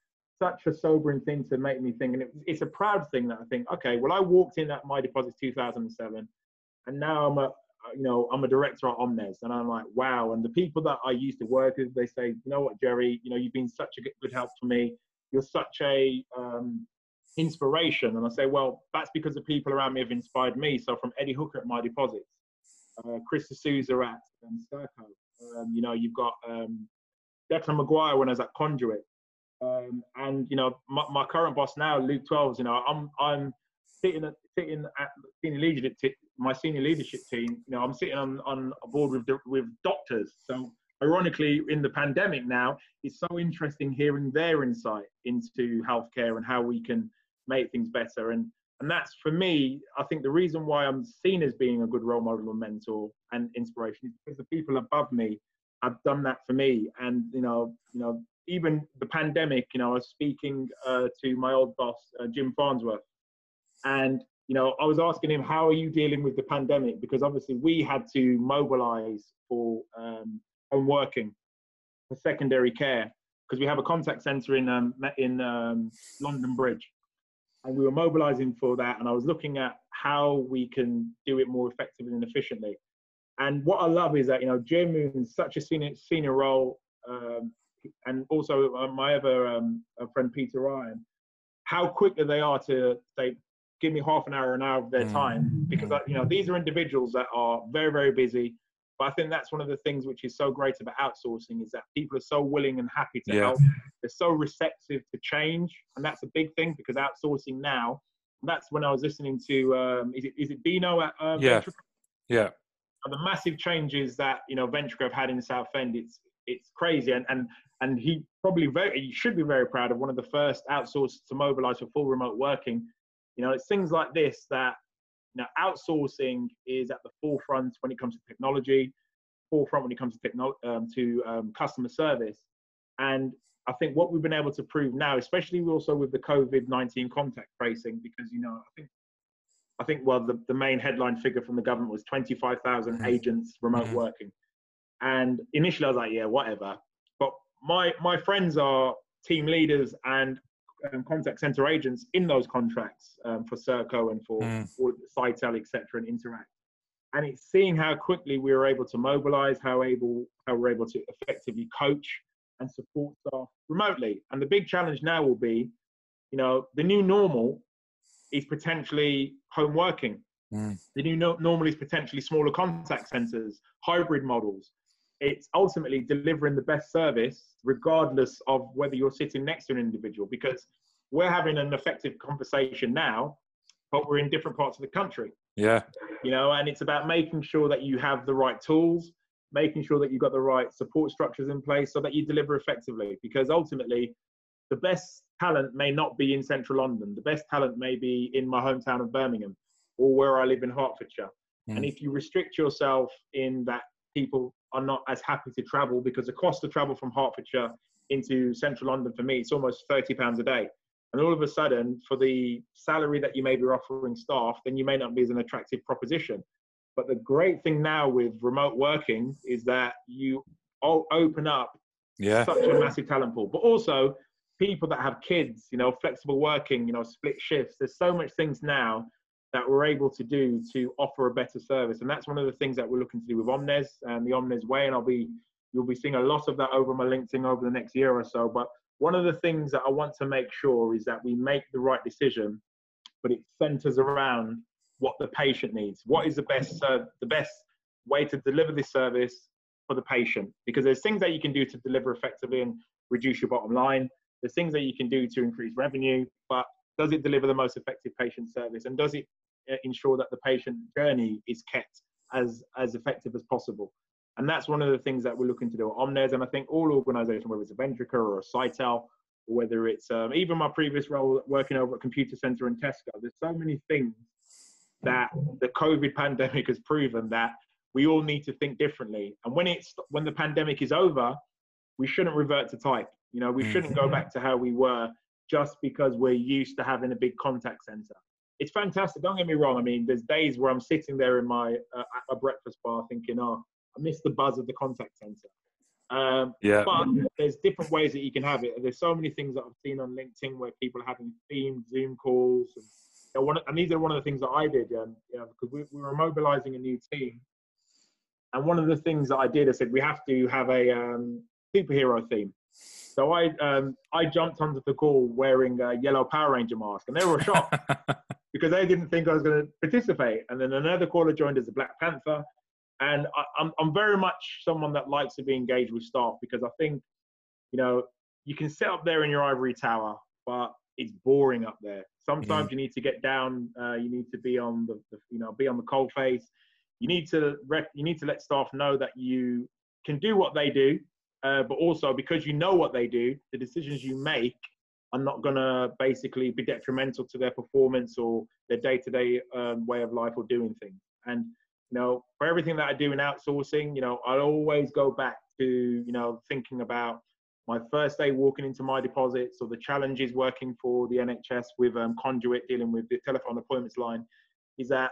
such a sobering thing to make me think. And it's a proud thing that I think, okay, well, I walked in at My Deposits 2007, and now I'm a director at Omnes, and I'm like, wow. And the people that I used to work with, they say, you know what, Jerry, you know, you've been such a good help for me. You're such a inspiration. And I say, well, that's because the people around me have inspired me. So from Eddie Hooker at My Deposits, Chris de Souza at Serco, you know, you've got Declan Maguire when I was at Conduit, and you know, my current boss now, Luke 12s. You know, I'm sitting at senior leadership, my senior leadership team. You know, I'm sitting on a board with doctors. So ironically, in the pandemic now, it's so interesting hearing their insight into healthcare and how we can make things better. And that's, for me, I think the reason why I'm seen as being a good role model and mentor and inspiration is because the people above me I've done that for me. And, you know, even the pandemic, you know, I was speaking to my old boss, Jim Farnsworth. And, you know, I was asking him, how are you dealing with the pandemic? Because obviously we had to mobilize for home working. for secondary care, because we have a contact center in London Bridge, and we were mobilizing for that, and I was looking at how we can do it more effectively and efficiently. And what I love is that, you know, Jim is such a senior role, and also my other friend Peter Ryan, how quickly they are to say, give me half an hour of their time, because, you know, these are individuals that are very, very busy. But I think that's one of the things which is so great about outsourcing, is that people are so willing and happy to help. They're so receptive to change. And that's a big thing, because outsourcing now, that's when I was listening to, is it Dino at Venture? Yeah. And the massive changes that, you know, Venture have had in Southend, it's crazy. And he probably he should be very proud of one of the first outsourced to mobilize for full remote working. You know, it's things like this that, you know, outsourcing is at the forefront when it comes to technology, forefront when it comes to customer service. And I think what we've been able to prove now, especially also with the COVID-19 contact tracing, because, you know, I think well, the main headline figure from the government was 25,000 agents remote working. And initially I was like, yeah, whatever. But my friends are team leaders and contact center agents in those contracts for Serco and for Sitel, etc., and Interact. And it's seeing how quickly we were able to mobilize, how we're able to effectively coach and support staff remotely. And the big challenge now will be, you know, the new normal is potentially home working. The new normal is potentially smaller contact centers, hybrid models. It's ultimately delivering the best service, regardless of whether you're sitting next to an individual, because we're having an effective conversation now, but we're in different parts of the country. Yeah. You know, and it's about making sure that you have the right tools, making sure that you've got the right support structures in place so that you deliver effectively, because ultimately the best talent may not be in central London. The best talent may be in my hometown of Birmingham or where I live in Hertfordshire. And if you restrict yourself in that people are not as happy to travel, because the cost of travel from Hertfordshire into central London, for me, it's almost £30 a day. And all of a sudden, for the salary that you may be offering staff, then you may not be as an attractive proposition. But the great thing now with remote working is that you open up such a massive talent pool, but also people that have kids, you know, flexible working, you know, split shifts. There's so much things now that we're able to do to offer a better service. And that's one of the things that we're looking to do with Omnes and the Omnes way. And you'll be seeing a lot of that over my LinkedIn over the next year or so. But one of the things that I want to make sure is that we make the right decision, but it centers around what the patient needs. What is the best way to deliver this service for the patient? Because there's things that you can do to deliver effectively and reduce your bottom line. There's things that you can do to increase revenue, but does it deliver the most effective patient service? And does it ensure that the patient journey is kept as effective as possible? And that's one of the things that we're looking to do at Omnes. And I think all organizations, whether it's a Ventrica or a Sitel, or whether it's even my previous role working over at Computer Center and Tesco, there's so many things that the COVID pandemic has proven that we all need to think differently. And when the pandemic is over, we shouldn't revert to type. You know, we shouldn't go back to how we were just because we're used to having a big contact center. It's fantastic, don't get me wrong. I mean, there's days where I'm sitting there in my at my breakfast bar thinking, oh, I miss the buzz of the contact center. But there's different ways that you can have it. There's so many things that I've seen on LinkedIn where people are having themed Zoom calls. And these are one of the things that I did, because we were mobilizing a new team. And one of the things that I did, I said, we have to have a superhero theme. So I jumped onto the call wearing a yellow Power Ranger mask, and they were shocked because they didn't think I was going to participate. And then another caller joined as a Black Panther, and I'm very much someone that likes to be engaged with staff, because I think, you know, you can sit up there in your ivory tower, but it's boring up there. Sometimes you need to get down, you need to be on the cold face. You need to let staff know that you can do what they do. But also, because you know what they do, the decisions you make are not going to basically be detrimental to their performance or their day-to-day way of life or doing things. And, you know, for everything that I do in outsourcing, you know, I always go back to, you know, thinking about my first day walking into My Deposits, or the challenges working for the NHS with Conduit, dealing with the telephone appointments line, is that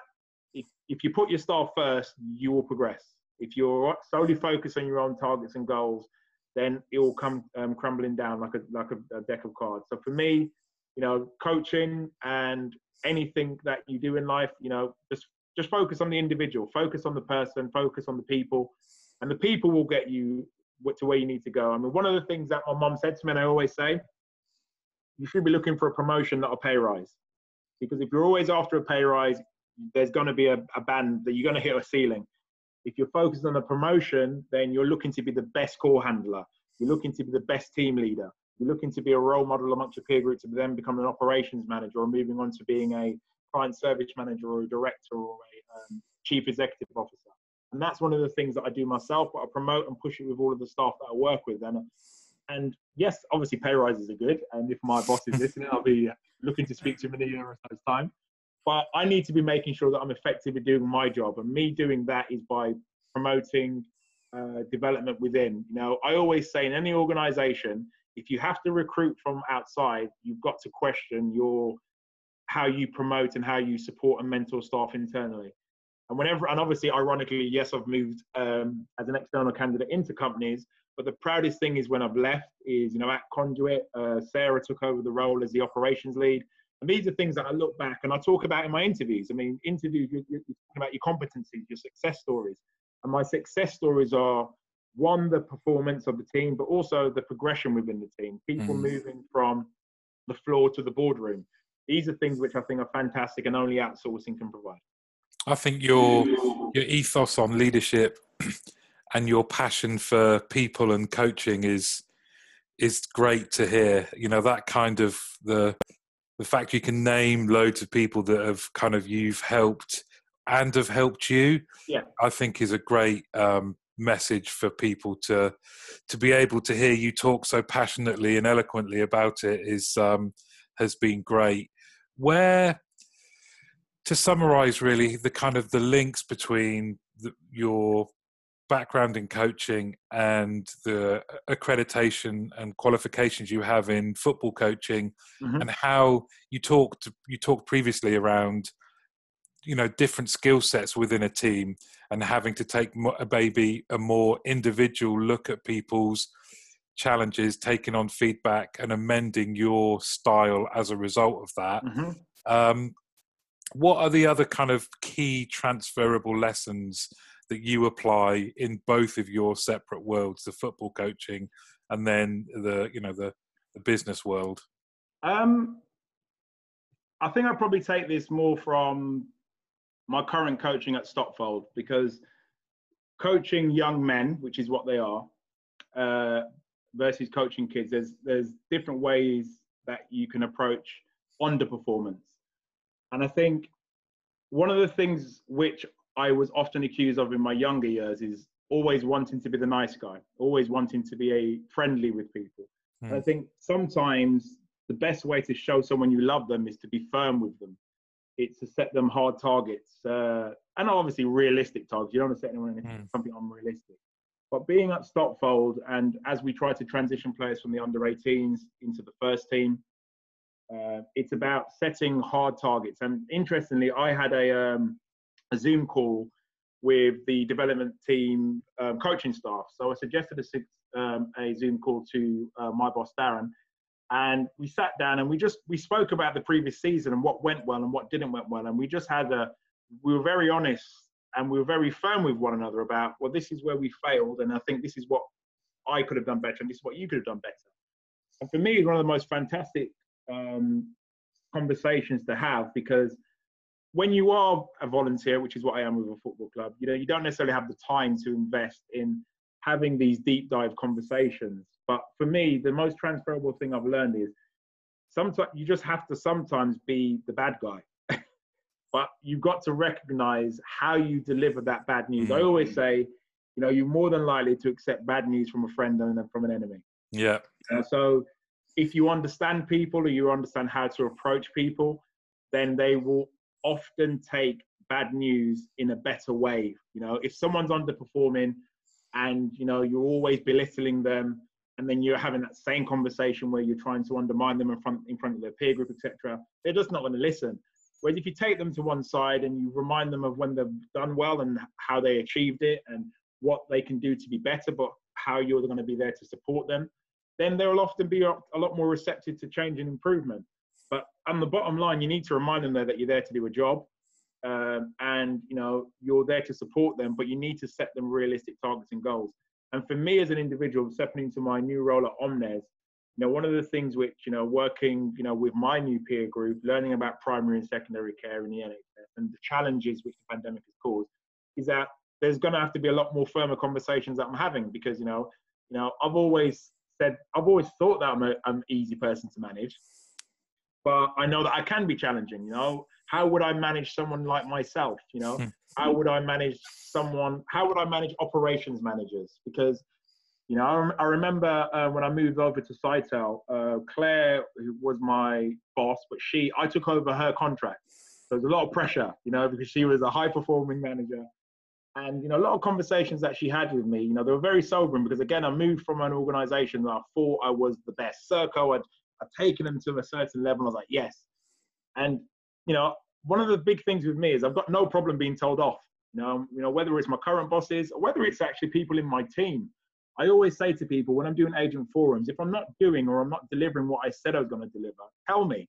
if you put your staff first, you will progress. If you're solely focused on your own targets and goals, then it will come crumbling down like a deck of cards. So for me, you know, coaching and anything that you do in life, you know, just focus on the individual, focus on the person, focus on the people, and the people will get you to where you need to go. I mean, one of the things that my mum said to me, and I always say, you should be looking for a promotion, not a pay rise. Because if you're always after a pay rise, there's going to be a band that you're going to hit a ceiling. If you're focused on a promotion, then you're looking to be the best call handler. You're looking to be the best team leader. You're looking to be a role model amongst your peer group to then become an operations manager, or moving on to being a client service manager or a director or a chief executive officer. And that's one of the things that I do myself, but I promote and push it with all of the staff that I work with. And yes, obviously pay rises are good. And if my boss is listening, I'll be looking to speak to him in a year or so's time. But I need to be making sure that I'm effectively doing my job. And me doing that is by promoting development within. You know, I always say in any organization, if you have to recruit from outside, you've got to question how you promote and how you support and mentor staff internally. And obviously, ironically, yes, I've moved as an external candidate into companies, but the proudest thing is when I've left is, you know, at Conduit, Sarah took over the role as the operations lead. And these are things that I look back and I talk about in my interviews. I mean, you're talking about your competencies, your success stories. And my success stories are, one, the performance of the team, but also the progression within the team, people moving from the floor to the boardroom. These are things which I think are fantastic and only outsourcing can provide. I think your ethos on leadership and your passion for people and coaching is great to hear. You know, that kind of the fact you can name loads of people that have kind of you've helped and have helped you, yeah, I think is a great message for people to be able to hear you talk so passionately and eloquently about it has been great. To summarize, really, the kind of the links between your background in coaching and the accreditation and qualifications you have in football coaching, and how you talked previously around, you know, different skill sets within a team and having to take a more individual look at people's challenges, taking on feedback and amending your style as a result of that. What are the other kind of key transferable lessons that you apply in both of your separate worlds, the football coaching and then the business world? I think I probably take this more from my current coaching at Stotfold, because coaching young men, which is what they are, versus coaching kids, there's different ways that you can approach underperformance. And I think one of the things which I was often accused of in my younger years is always wanting to be the nice guy, always wanting to be friendly with people. And I think sometimes the best way to show someone you love them is to be firm with them. It's to set them hard targets, and obviously realistic targets. You don't want to set anyone something unrealistic. But being at Stotfold, and as we try to transition players from the under-18s into the first team, it's about setting hard targets. And interestingly, I had a Zoom call with the development team coaching staff. So I suggested a Zoom call to my boss, Darren, and we sat down and we spoke about the previous season and what went well and what didn't went well. And we were very honest and we were very firm with one another about, well, this is where we failed. And I think this is what I could have done better. And this is what you could have done better. And for me, one of the most fantastic conversations to have, because when you are a volunteer, which is what I am with a football club, you know, you don't necessarily have the time to invest in having these deep dive conversations. But for me, the most transferable thing I've learned is sometimes you just have to sometimes be the bad guy, but you've got to recognize how you deliver that bad news. I always say, you know, you're more than likely to accept bad news from a friend than from an enemy. Yeah. So if you understand people, or you understand how to approach people, then they will often take bad news in a better way. You know, if someone's underperforming and, you know, you're always belittling them, and then you're having that same conversation where you're trying to undermine them in front of their peer group, etc., they're just not going to listen. Whereas if you take them to one side and you remind them of when they've done well and how they achieved it and what they can do to be better, but how you're going to be there to support them, then they'll often be a lot more receptive to change and improvement. But on the bottom line, you need to remind them that you're there to do a job, and you know, you're there to support them, but you need to set them realistic targets and goals. And for me as an individual, stepping into my new role at Omnes, you know, one of the things which, you know, working, you know, with my new peer group, learning about primary and secondary care in the NHS and the challenges which the pandemic has caused, is that there's going to have to be a lot more firmer conversations that I'm having, because, you know, I've always said, I've always thought that I'm an easy person to manage, but I know that I can be challenging. You know, how would I manage someone like myself? You know, how would I manage someone? How would I manage operations managers? Because, you know, I remember when I moved over to Sitel, Claire, who was my boss, but I took over her contract. So there's a lot of pressure, you know, because she was a high-performing manager. And, you know, a lot of conversations that she had with me, you know, they were very sobering, because, again, I moved from an organization that I thought I was the best. Serco, I'd taken them to a certain level. I was like, yes. And, you know, one of the big things with me is I've got no problem being told off. You know, whether it's my current bosses or whether it's actually people in my team, I always say to people when I'm doing agent forums, if I'm not doing or I'm not delivering what I said I was going to deliver, tell me.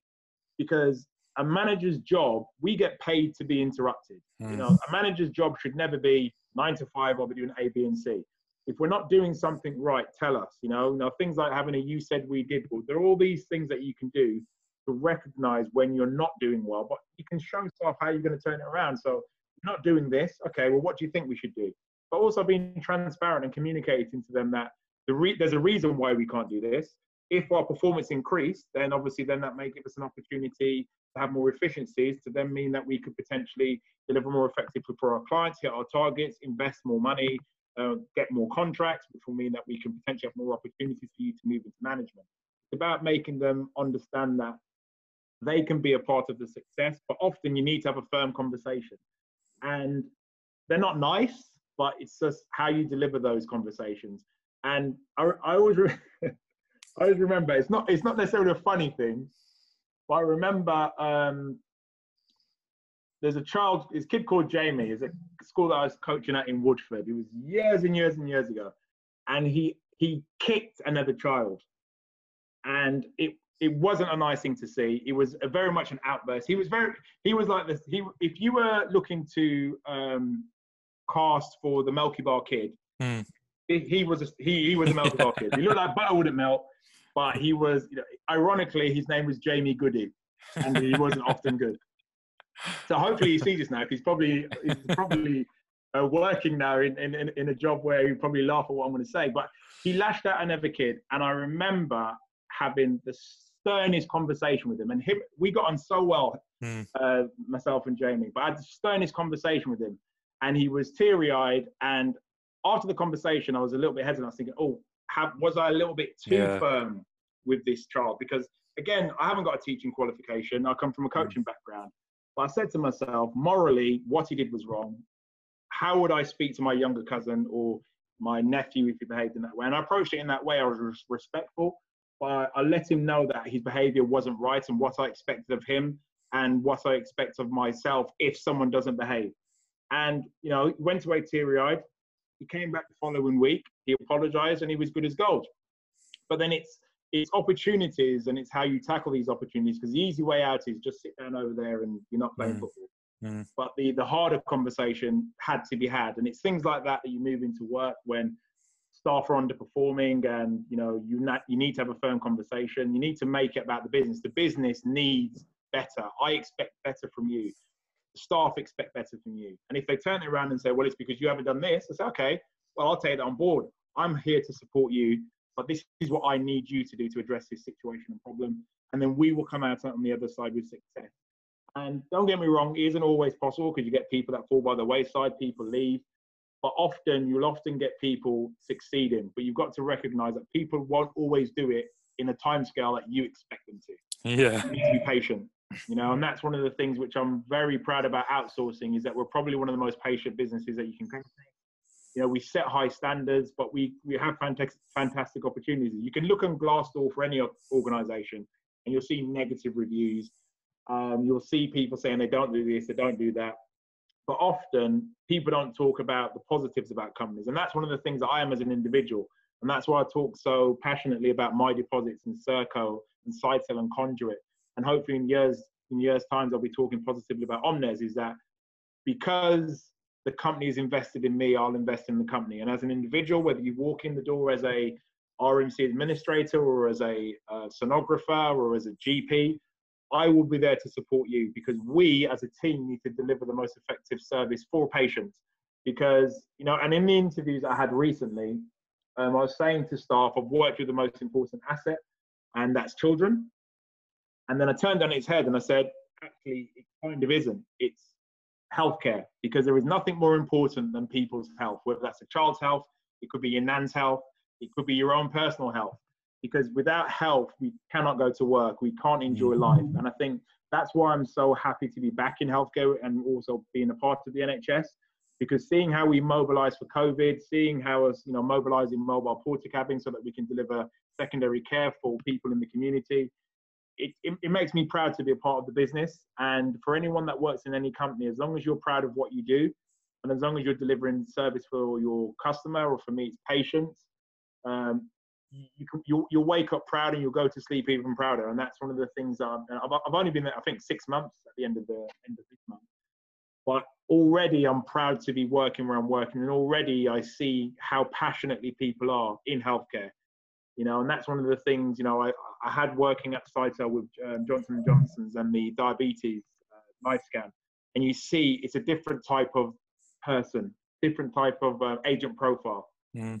Because a manager's job, we get paid to be interrupted. You know, a manager's job should never be 9 to 5, I'll be doing A, B, and C. If we're not doing something right, tell us. You know, things like having a you said we did. Well, there are all these things that you can do to recognize when you're not doing well, but you can show staff how you're going to turn it around. So you're not doing this. Okay, well, what do you think we should do? But also being transparent and communicating to them that there's a reason why we can't do this. If our performance increased, then obviously then that may give us an opportunity to have more efficiencies, to then mean that we could potentially deliver more effectively for our clients, hit our targets, invest more money, get more contracts, which will mean that we can potentially have more opportunities for you to move into management. It's about making them understand that they can be a part of the success, but often you need to have a firm conversation. And they're not nice, but it's just how you deliver those conversations. And I always remember, it's not necessarily a funny thing, but I remember there's this kid called Jamie, is a school that I was coaching at in Woodford. It was years and years and years ago. And he kicked another child. And it wasn't a nice thing to see. It was very much an outburst. He was like this. If you were looking to cast for the Milky Bar kid, he was a Milky Bar kid. He looked like butter wouldn't melt. But he was, you know, ironically, his name was Jamie Goody, and he wasn't often good. So hopefully he sees this now, because he's probably working now in a job where he'd probably laugh at what I'm going to say. But he lashed out another kid, and I remember having the sternest conversation with him. And we got on so well, myself and Jamie, but I had the sternest conversation with him, and he was teary-eyed. And after the conversation, I was a little bit hesitant. I was thinking, oh, was I a little bit too firm with this child? Because, again, I haven't got a teaching qualification. I come from a coaching background. But I said to myself, morally, what he did was wrong. How would I speak to my younger cousin or my nephew if he behaved in that way? And I approached it in that way. I was respectful. But I let him know that his behavior wasn't right and what I expected of him and what I expect of myself if someone doesn't behave. And, you know, he went away teary-eyed. He came back the following week, he apologized, and he was good as gold. But then it's opportunities, and it's how you tackle these opportunities, because the easy way out is just sit down over there and you're not playing football. But the harder conversation had to be had. And it's things like that that you move into work when staff are underperforming, and you know, you need to have a firm conversation. You need to make it about the business. The business needs better. I expect better from you. Staff expect better from you. And if they turn it around and say, well, it's because you haven't done this, I say, okay, well, I'll take it on board. I'm here to support you, but this is what I need you to do to address this situation and problem. And then we will come out on the other side with success. And don't get me wrong, it isn't always possible, because you get people that fall by the wayside, people leave, but you'll often get people succeeding. But you've got to recognize that people won't always do it in a timescale that you expect them to. Yeah. You need to be patient. You know, and that's one of the things which I'm very proud about outsourcing, is that we're probably one of the most patient businesses that you can come to. You know, we set high standards, but we have fantastic opportunities. You can look on Glassdoor for any organization, and you'll see negative reviews. You'll see people saying they don't do this, they don't do that. But often, people don't talk about the positives about companies. And that's one of the things that I am as an individual. And that's why I talk so passionately about My Deposits and Serco and Sitel and Conduit. And hopefully in years' time, I'll be talking positively about Omnes, is that because the company is invested in me, I'll invest in the company. And as an individual, whether you walk in the door as a RMC administrator or as a sonographer or as a GP, I will be there to support you, because we as a team need to deliver the most effective service for patients. Because, you know, and in the interviews I had recently, I was saying to staff, I've worked with the most important asset, and that's children. And then I turned on its head and I said, actually, it kind of isn't. It's healthcare, because there is nothing more important than people's health, whether that's a child's health, it could be your nan's health, it could be your own personal health. Because without health, we cannot go to work, we can't enjoy life. And I think that's why I'm so happy to be back in healthcare and also being a part of the NHS, because seeing how we mobilise for COVID, seeing how us, you know, mobilising mobile porter cabin so that we can deliver secondary care for people in the community, it makes me proud to be a part of the business. And for anyone that works in any company, as long as you're proud of what you do, and as long as you're delivering service for your customer, or for me, it's patients, you'll wake up proud and you'll go to sleep even prouder. And that's one of the things that I've only been there, I think, 6 months at the end of this month. But already I'm proud to be working where I'm working. And already I see how passionately people are in healthcare. You know, and that's one of the things, you know, I had working at Sitel with Johnson & Johnson's and the diabetes life scan. And you see it's a different type of person, different type of agent profile. Mm.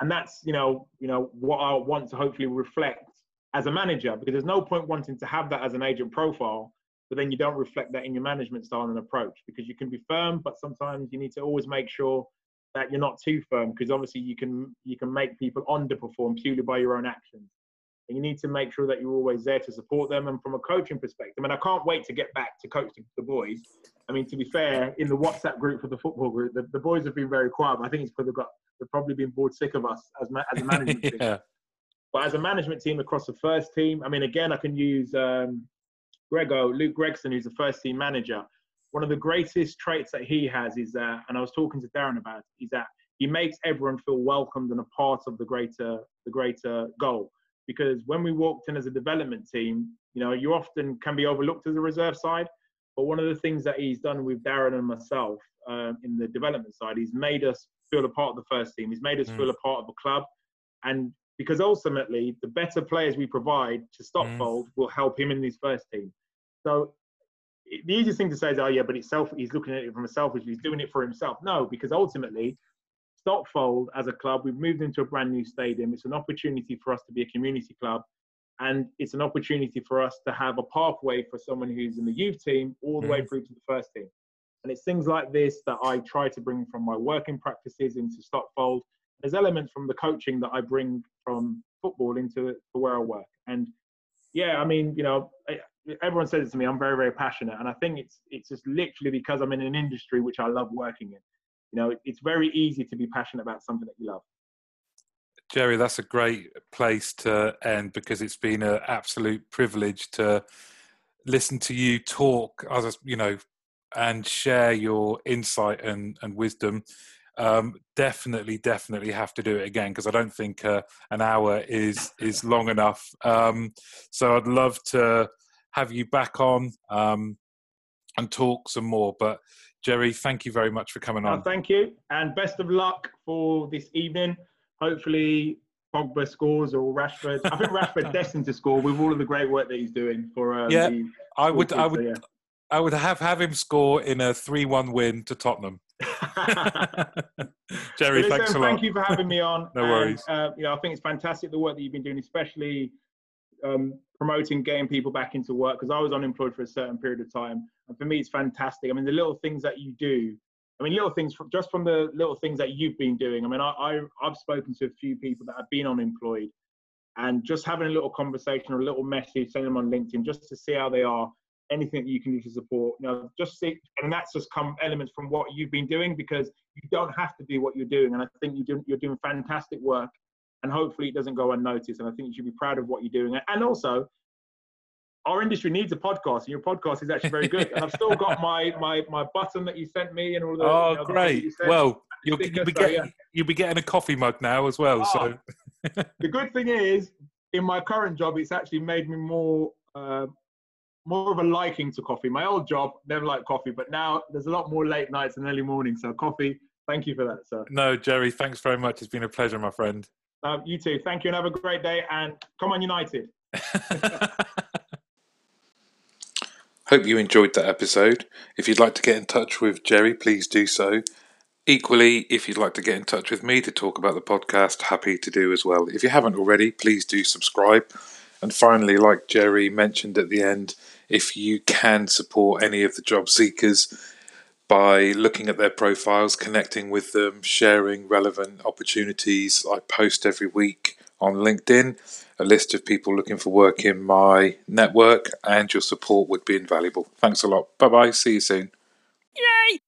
And that's, you know, what I want to hopefully reflect as a manager, because there's no point wanting to have that as an agent profile, but then you don't reflect that in your management style and approach, because you can be firm, but sometimes you need to always make sure that you're not too firm, because obviously you can make people underperform purely by your own actions. And you need to make sure that you're always there to support them. And from a coaching perspective, I mean, I can't wait to get back to coaching the boys. I mean, to be fair, in the WhatsApp group for the football group, the boys have been very quiet, but I think it's because they've probably been bored sick of us as a management yeah. team. But as a management team across the first team, I mean, again, I can use Luke Gregson, who's the first team manager. One of the greatest traits that he has is that, and I was talking to Darren about it, is that he makes everyone feel welcomed and a part of the greater goal. Because when we walked in as a development team, you know, you often can be overlooked as a reserve side. But one of the things that he's done with Darren and myself in the development side, he's made us feel a part of the first team. He's made us feel a part of the club. And because ultimately, the better players we provide to Stotfold will help him in his first team. So the easiest thing to say is, oh yeah, but it's he's looking at it from a selfish, he's doing it for himself. No, because ultimately, Stotfold as a club, we've moved into a brand new stadium. It's an opportunity for us to be a community club. And it's an opportunity for us to have a pathway for someone who's in the youth team all the way through to the first team. And it's things like this that I try to bring from my working practices into Stotfold. There's elements from the coaching that I bring from football into where I work. And yeah, I mean, you know, everyone says it to me, I'm very, very passionate. And I think it's just literally because I'm in an industry which I love working in. You know, it's very easy to be passionate about something that you love. Jerry, that's a great place to end, because it's been an absolute privilege to listen to you talk, you know, and share your insight and wisdom. Definitely have to do it again, because I don't think an hour is long enough. So I'd love to have you back on and talk some more. But Jerry, thank you very much for coming on. Thank you, and best of luck for this evening. Hopefully Pogba scores, or Rashford. I think Rashford's destined to score with all of the great work that he's doing for I would have him score in a 3-1 win to Tottenham. Jerry, listen, thanks a lot. Thank you for having me on. No worries. You know, I think it's fantastic the work that you've been doing, especially promoting getting people back into work, because I was unemployed for a certain period of time. And for me, it's fantastic. I mean, the little things that you do, I mean, little things, just from the little things that you've been doing. I mean, I've spoken to a few people that have been unemployed, and just having a little conversation or a little message, sending them on LinkedIn just to see how they are, anything that you can do to support, you know, just see. And that's just come elements from what you've been doing, because you don't have to do what you're doing. And I think you're doing fantastic work, and hopefully it doesn't go unnoticed. And I think you should be proud of what you're doing. And also, our industry needs a podcast, and your podcast is actually very good. And I've still got my button that you sent me and all the. Oh, you know, great! Well, you'll be getting a coffee mug now as well. Oh, so the good thing is, in my current job, it's actually made me more. More of a liking to coffee. My old job, never liked coffee, but now there's a lot more late nights and early mornings. So coffee, thank you for that, sir. No, Jerry, thanks very much. It's been a pleasure, my friend. You too. Thank you and have a great day. And come on, United. Hope you enjoyed that episode. If you'd like to get in touch with Jerry, please do so. Equally, if you'd like to get in touch with me to talk about the podcast, happy to do as well. If you haven't already, please do subscribe. And finally, like Jerry mentioned at the end, if you can support any of the job seekers by looking at their profiles, connecting with them, sharing relevant opportunities. I post every week on LinkedIn a list of people looking for work in my network, and your support would be invaluable. Thanks a lot. Bye-bye. See you soon. Yay!